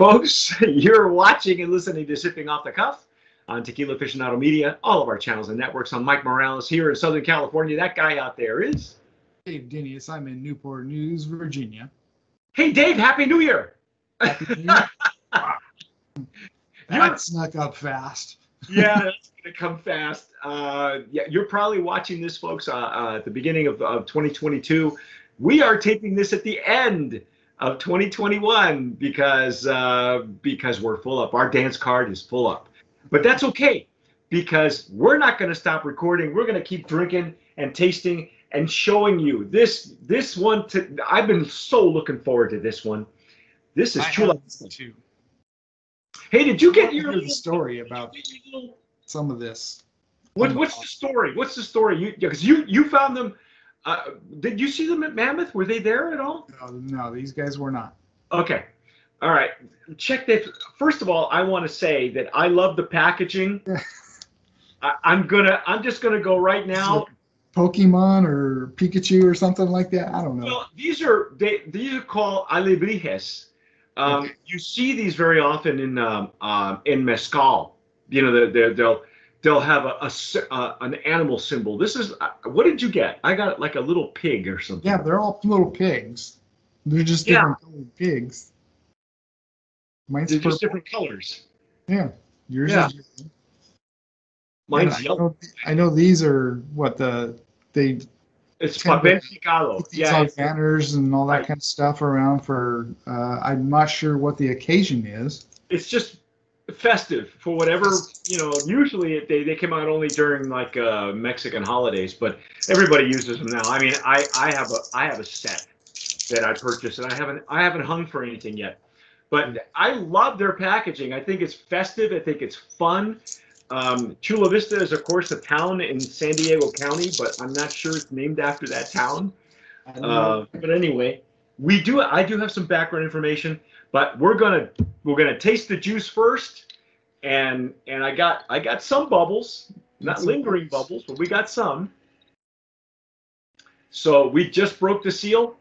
folks. You're watching and listening to Sipping Off the Cuff on Tequila Aficionado Media, all of our channels and networks. I'm Mike Morales here in Southern California. That guy out there is Dave Dinius. I'm in Newport News, Virginia. Hey, Dave, Happy New Year. Happy New Year. That snuck up fast. Yeah, that's going to come fast. Yeah, you're probably watching this, folks, at the beginning of 2022. We are taping this at the end of 2021 because we're full up. Our dance card is full up. But that's okay, because we're not going to stop recording. We're going to keep drinking and tasting and showing you this one. I've been so looking forward to this one. This is Chula Vista. Hey, did you get your story about some of this? What's the story? What's the story? Because you found them. Did you see them at Mammoth? Were they there at all? No, these guys were not. Okay. All right. Check this. First of all, I want to say that I love the packaging. I'm just gonna go right now. Like Pokemon or Pikachu or something like that. I don't know. Well, these are called alebrijes. Okay. You see these very often in mezcal. You know, they'll have an animal symbol. This is what did you get? I got like a little pig or something. Yeah, they're all little pigs. They're just different colored pigs. Mine's they're just different colors. Yeah, yours is yellow. Mine's yellow. I know these are what they. It's papel picado. Yeah, banners and all that kind of stuff around for. I'm not sure what the occasion is. It's just festive for whatever, you know. Usually they come out only during like Mexican holidays, but everybody uses them now. I mean, I have a set that I purchased, and I haven't hung for anything yet. But I love their packaging. I think it's festive. I think it's fun. Chula Vista is, of course, a town in San Diego County, but I'm not sure it's named after that town. But anyway, I do have some background information, but we're gonna taste the juice first, and I got some bubbles, not lingering bubbles, but we got some. So we just broke the seal.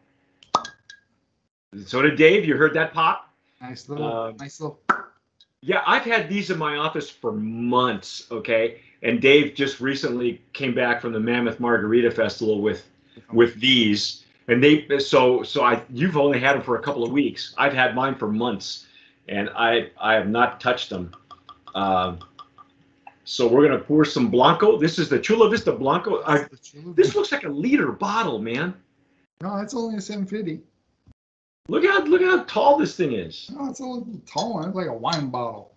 So did Dave. You heard that pop? Nice little. Yeah, I've had these in my office for months, okay? And Dave just recently came back from the Mammoth Margarita Festival with these. And they you've only had them for a couple of weeks. I've had mine for months, and I have not touched them. So we're going to pour some Blanco. This is the Chula Vista Blanco. This looks like a liter bottle, man. No, that's only a 750. Look how tall this thing is. Oh, it's a little tall one. It's like a wine bottle.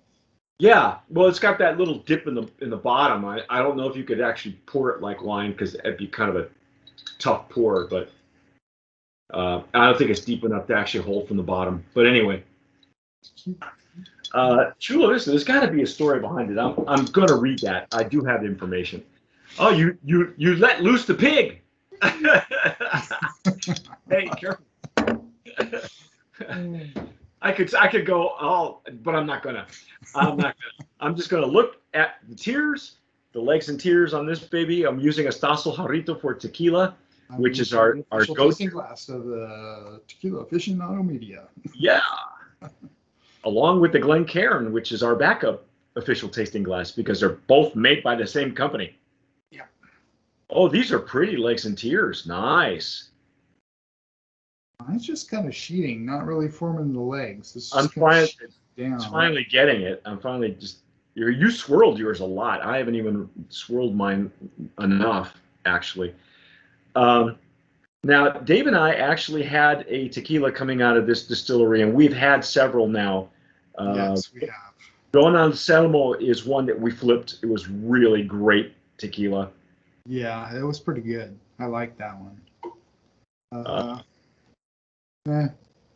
Yeah. Well, it's got that little dip in the bottom. I don't know if you could actually pour it like wine, because it'd be kind of a tough pour, but I don't think it's deep enough to actually hold from the bottom. But anyway. Chula Vista, there's gotta be a story behind it. I'm gonna read that. I do have the information. Oh, you let loose the pig. Hey, careful. I could go all, but I'm not gonna. I'm just gonna look at the tears, the legs and tears on this baby. I'm using a Estazo Jarrito for tequila, which is our go-to glass of the Tequila Aficionado Media. Yeah, along with the Glencairn, which is our backup official tasting glass, because they're both made by the same company. Yeah. Oh, these are pretty legs and tears. Nice. It's just kind of sheeting, not really forming the legs. It's I'm finally, down. It's finally getting it. I'm finally just. You swirled yours a lot. I haven't even swirled mine enough, actually. Now, Dave and I actually had a tequila coming out of this distillery, and we've had several now. Yes, we have. Don Anselmo is one that we flipped. It was really great tequila. Yeah, it was pretty good. I like that one.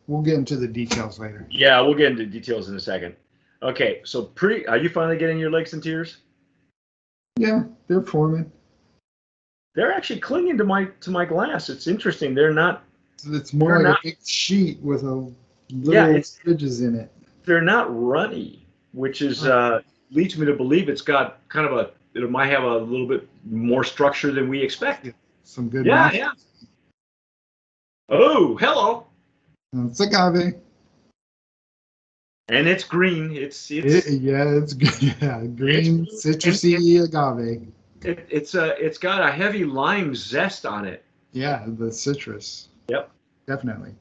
We'll get into the details later. Yeah, we'll get into details in a second. Okay, so are you finally getting your legs and tears? Yeah, they're forming. They're actually clinging to my glass. It's interesting. They're not. It's more like a big sheet with a little ridges in it. They're not runny, which is leads me to believe it's got kind of it might have a little bit more structure than we expected. Some good. Yeah, yeah. Oh, hello. It's agave. And it's green. It's green, it's citrusy agave. It's got a heavy lime zest on it. Yeah, the citrus. Yep, definitely.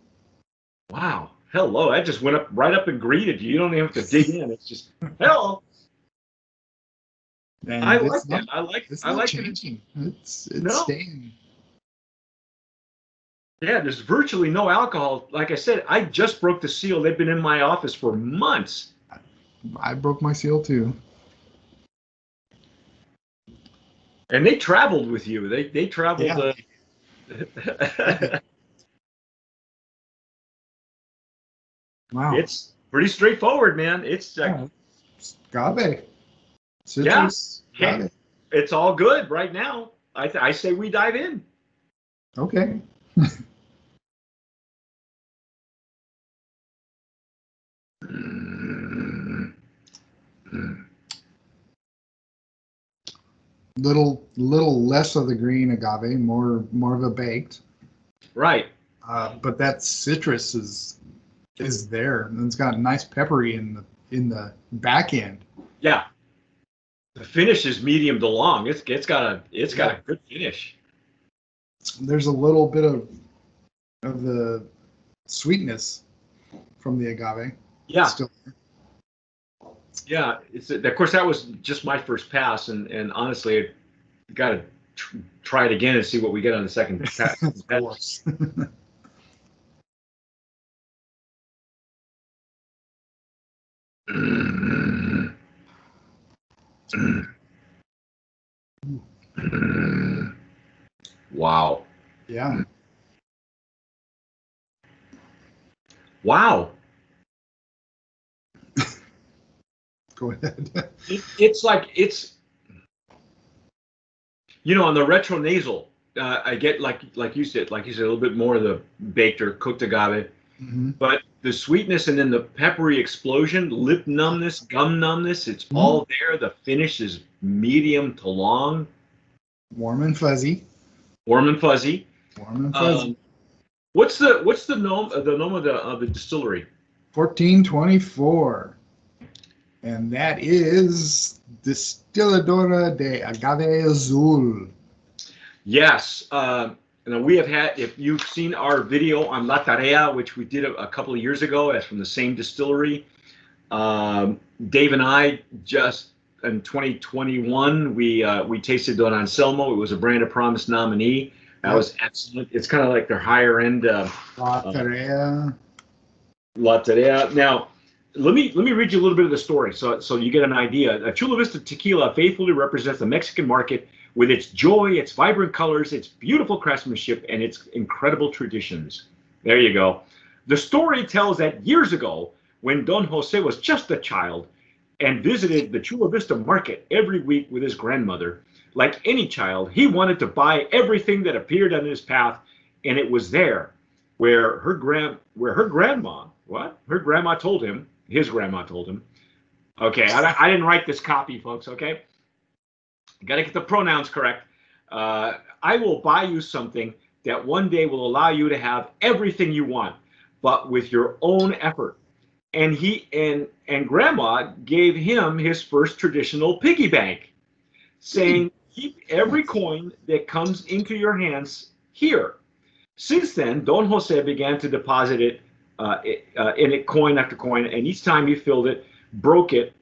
Wow. Hello. I just went up right up and greeted you. You don't even have to dig in. It's just hello. And I like that. I like changing. It's staying. Yeah, there's virtually no alcohol. Like I said, I just broke the seal. They've been in my office for months. I broke my seal too. And they traveled with you. They traveled. Yeah. Wow. It's pretty straightforward, man. It's agave. Citrus. Yeah. Agave. It's all good right now. I say we dive in. Okay. Little less of the green agave, more of a baked. Right. But that citrus is there, and it's got a nice peppery in the back end. Yeah. The finish is medium to long. It's got a good finish. There's a little bit of the sweetness from the agave. Yeah. Still there. Yeah. Of course, that was just my first pass, and honestly, I got to try it again and see what we get on the second pass. Of course. Wow. Yeah. Wow. Go ahead. It's on the retronasal, I get like you said, a little bit more of the baked or cooked agave, mm-hmm. but the sweetness and then the peppery explosion, lip numbness, gum numbness, it's mm-hmm. all there. The finish is medium to long. Warm and fuzzy. What's the nome of the distillery? 1424. And that is Destiladora de Agave Azul. Yes. And we have had, if you've seen our video on La Tarea, which we did a couple of years ago, as from the same distillery, Dave and I just in 2021, we tasted Don Anselmo. It was a Brand of Promise nominee. That was excellent. It's kind of like their higher end. La Tarea. Now, let me read you a little bit of the story so you get an idea. Chula Vista tequila faithfully represents the Mexican market with its joy, its vibrant colors, its beautiful craftsmanship, and its incredible traditions. There you go. The story tells that years ago, when Don José was just a child and visited the Chula Vista market every week with his grandmother, like any child, he wanted to buy everything that appeared on his path, and it was there where his grandma told him. Okay, I didn't write this copy, folks, okay? You gotta get the pronouns correct. I will buy you something that one day will allow you to have everything you want, but with your own effort. And grandma gave him his first traditional piggy bank, saying, keep every coin that comes into your hands here. Since then, Don José began to deposit it coin after coin, and each time he filled it, broke it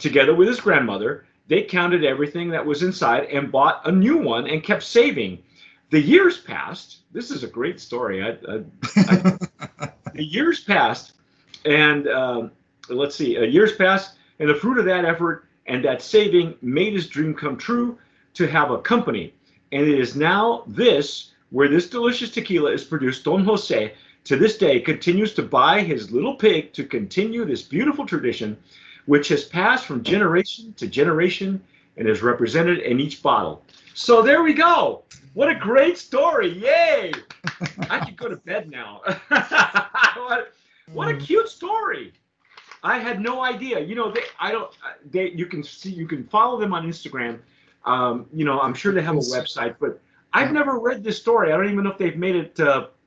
together with his grandmother. They counted everything that was inside and bought a new one and kept saving. The years passed. This is a great story. The years passed, and years passed, and the fruit of that effort and that saving made his dream come true to have a company. And it is now where this delicious tequila is produced. Don José, to this day, continues to buy his little pig to continue this beautiful tradition, which has passed from generation to generation and is represented in each bottle. So there we go. What a great story. Yay. I could go to bed now. What a cute story. I had no idea. You know, you can follow them on Instagram. I'm sure they have a website, but I've never read this story. I don't even know if they've made it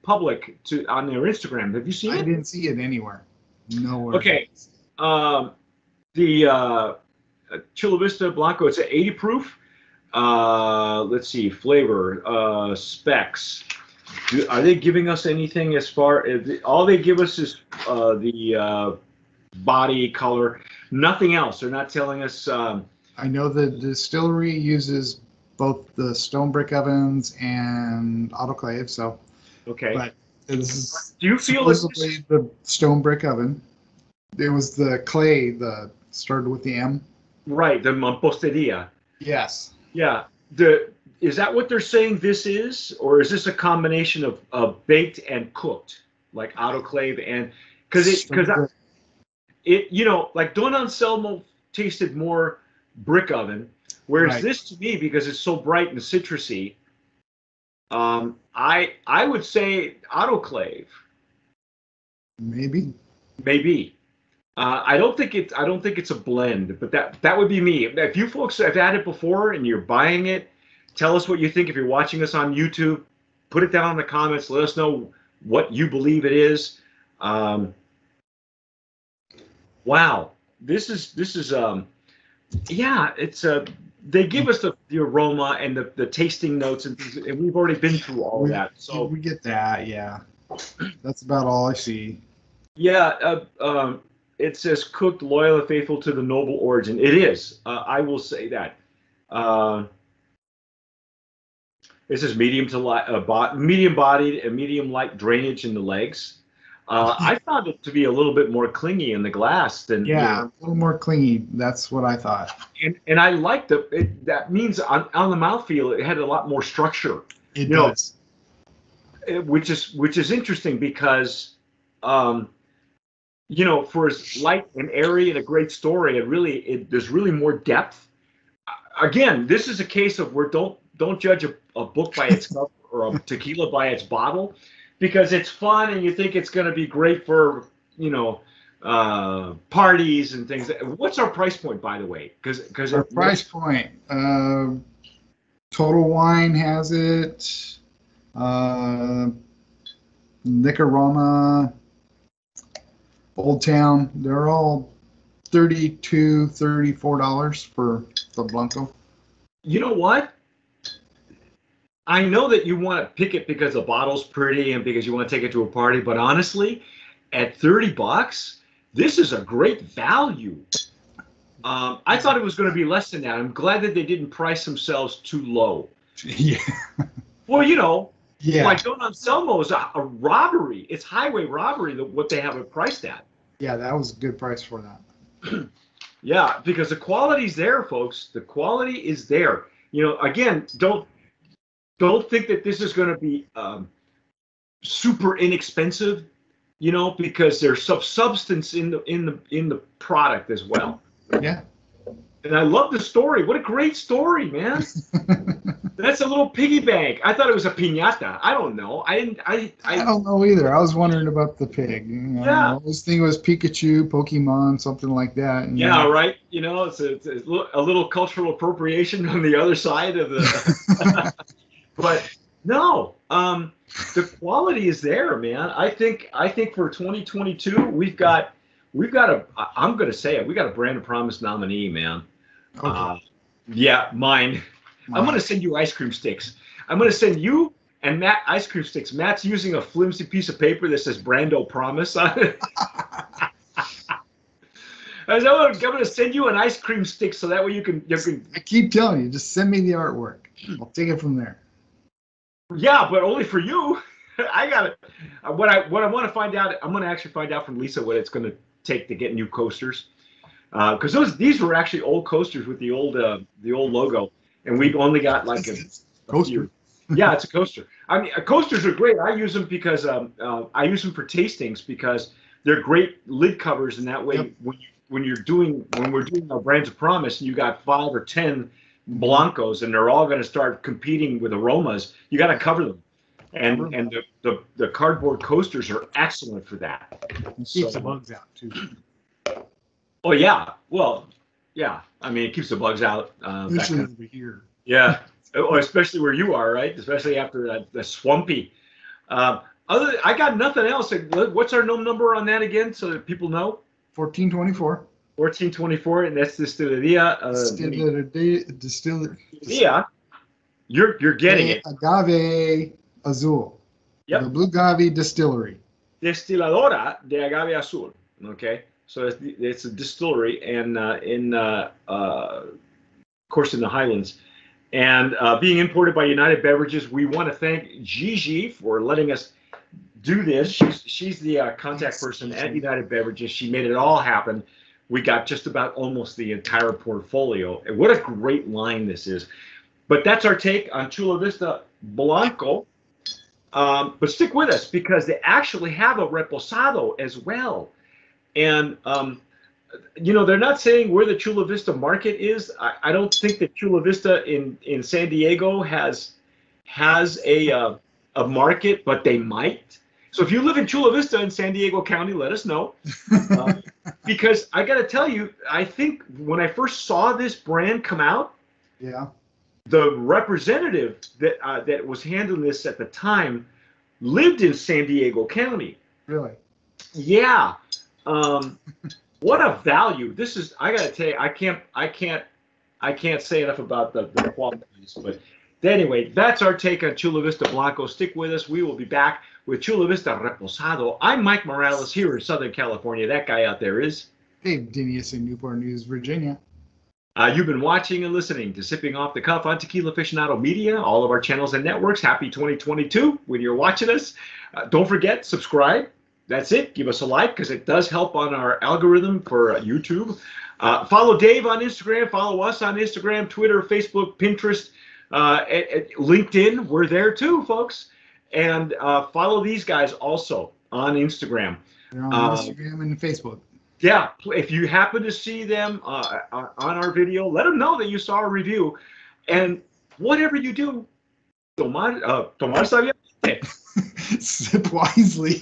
public on their Instagram. Have you seen it? I didn't see it anywhere. No worries. Okay. The Chula Vista Blanco, it's at 80 proof. Let's see, flavor, specs. Are they giving us anything as far as, all they give us is the body color, nothing else. They're not telling us. I know the distillery uses both the stone brick ovens and autoclave, so. Okay. But this is, do you feel supposedly this? The stone brick oven. It was the clay that started with the M. Right, the mamposteria. Yes. Yeah. Is that what they're saying this is, or is this a combination of baked and cooked, like autoclave and because you know, like Don Anselmo tasted more brick oven, whereas this to me, because it's so bright and citrusy, I would say autoclave. Maybe. I don't think it's a blend, but that would be me. If you folks have had it before and you're buying it, tell us what you think. If you're watching us on YouTube, put it down in the comments. Let us know what you believe it is. Wow, this is yeah, it's a. They give us the aroma and the tasting notes and things, and we've already been through all that. So we get that. Yeah, that's about all I see. Yeah. It says cooked, loyal, and faithful to the noble origin. It is. I will say that. It says medium to light, medium-bodied and medium-light drainage in the legs. I found it to be a little bit more clingy in the glass than. Yeah, a little more clingy. That's what I thought. And I liked it. That means on the mouthfeel, it had a lot more structure. It does. You know, which is interesting because. You know, for as light and airy and a great story, there's really more depth. Again, this is a case of where don't judge a book by its cover or a tequila by its bottle, because it's fun and you think it's going to be great for, you know, parties and things. What's our price point, by the way? Because our price point, Total Wine has it, Nicaroma. Old Town, they're all $32, $34 for the Blanco. You know what? I know that you want to pick it because the bottle's pretty and because you want to take it to a party, but honestly, at $30, this is a great value. I thought it was going to be less than that. I'm glad that they didn't price themselves too low. Yeah. Well, you know. Yeah. Like Don Anselmo is a robbery. It's highway robbery, what they have it priced at. Yeah, that was a good price for that. Yeah, because the quality's there, folks. The quality is there. You know, again, don't think that this is going to be super inexpensive. You know, because there's some substance in the product as well. Yeah. And I love the story. What a great story, man. That's a little piggy bank. I thought it was a piñata. I don't know. I don't know either. I was wondering about the pig. You know, yeah. This thing was Pikachu, Pokemon, something like that. And yeah, right. You know, it's a little cultural appropriation on the other side of the. But no, the quality is there, man. I think for 2022 we've got a. I'm gonna say it. We got a Brand of Promise nominee, man. Okay. Yeah, mine. I'm going to send you ice cream sticks. I'm going to send you and Matt ice cream sticks. Matt's using a flimsy piece of paper that says Brando Promise on it. I'm going to send you an ice cream stick so that way you can. I keep telling you, just send me the artwork. I'll take it from there. Yeah, but only for you. I got it. What I want to find out, I'm going to actually find out from Lisa what it's going to take to get new coasters, because these were actually old coasters with the old logo. And we've only got like a coaster. Yeah, it's a coaster. I mean, coasters are great. I use them because I use them for tastings because they're great lid covers. And that way, yep. when we're doing our Brands of Promise, and you got 5 or 10 Blancos, and they're all going to start competing with aromas. You got to cover them, and the cardboard coasters are excellent for that. It keeps the bugs out too. Oh yeah, well. Yeah, I mean, it keeps the bugs out. Especially over here. Yeah, especially where you are, right? Especially after that swampy. Other, I got nothing else. What's our number on that again so that people know? 1424. 1424, and that's Destiladora. Destiladora. You're getting it. Agave Azul. Yep. The Blue Agave Distillery. Destiladora de Agave Azul. Okay. So it's a distillery, and of course, in the Highlands. And being imported by United Beverages, we want to thank Gigi for letting us do this. She's the contact person at United Beverages. She made it all happen. We got just about almost the entire portfolio. And what a great line this is. But that's our take on Chula Vista Blanco. But stick with us, because they actually have a reposado as well. And you know, they're not saying where the Chula Vista market is. I don't think that Chula Vista in San Diego has a market, but they might. So if you live in Chula Vista in San Diego County, let us know. Because I got to tell you, I think when I first saw this brand come out, yeah, the representative that was handling this at the time lived in San Diego County. Really? Yeah. What a value! This is, I gotta tell you, I can't say enough about the qualities. But anyway, that's our take on Chula Vista Blanco. Stick with us. We will be back with Chula Vista Reposado. I'm Mike Morales here in Southern California. That guy out there is Dave Dinius in Newport News, Virginia. You've been watching and listening to Sipping Off the Cuff on Tequila Aficionado Media, all of our channels and networks. Happy 2022 when you're watching us. Don't forget, subscribe. That's it. Give us a like, because it does help on our algorithm for YouTube. Follow Dave on Instagram. Follow us on Instagram, Twitter, Facebook, Pinterest, LinkedIn. We're there too, folks. And follow these guys also on Instagram. They're on Instagram and Facebook. Yeah. If you happen to see them on our video, let them know that you saw our review. And whatever you do, tomar sabiamente. Sip wisely.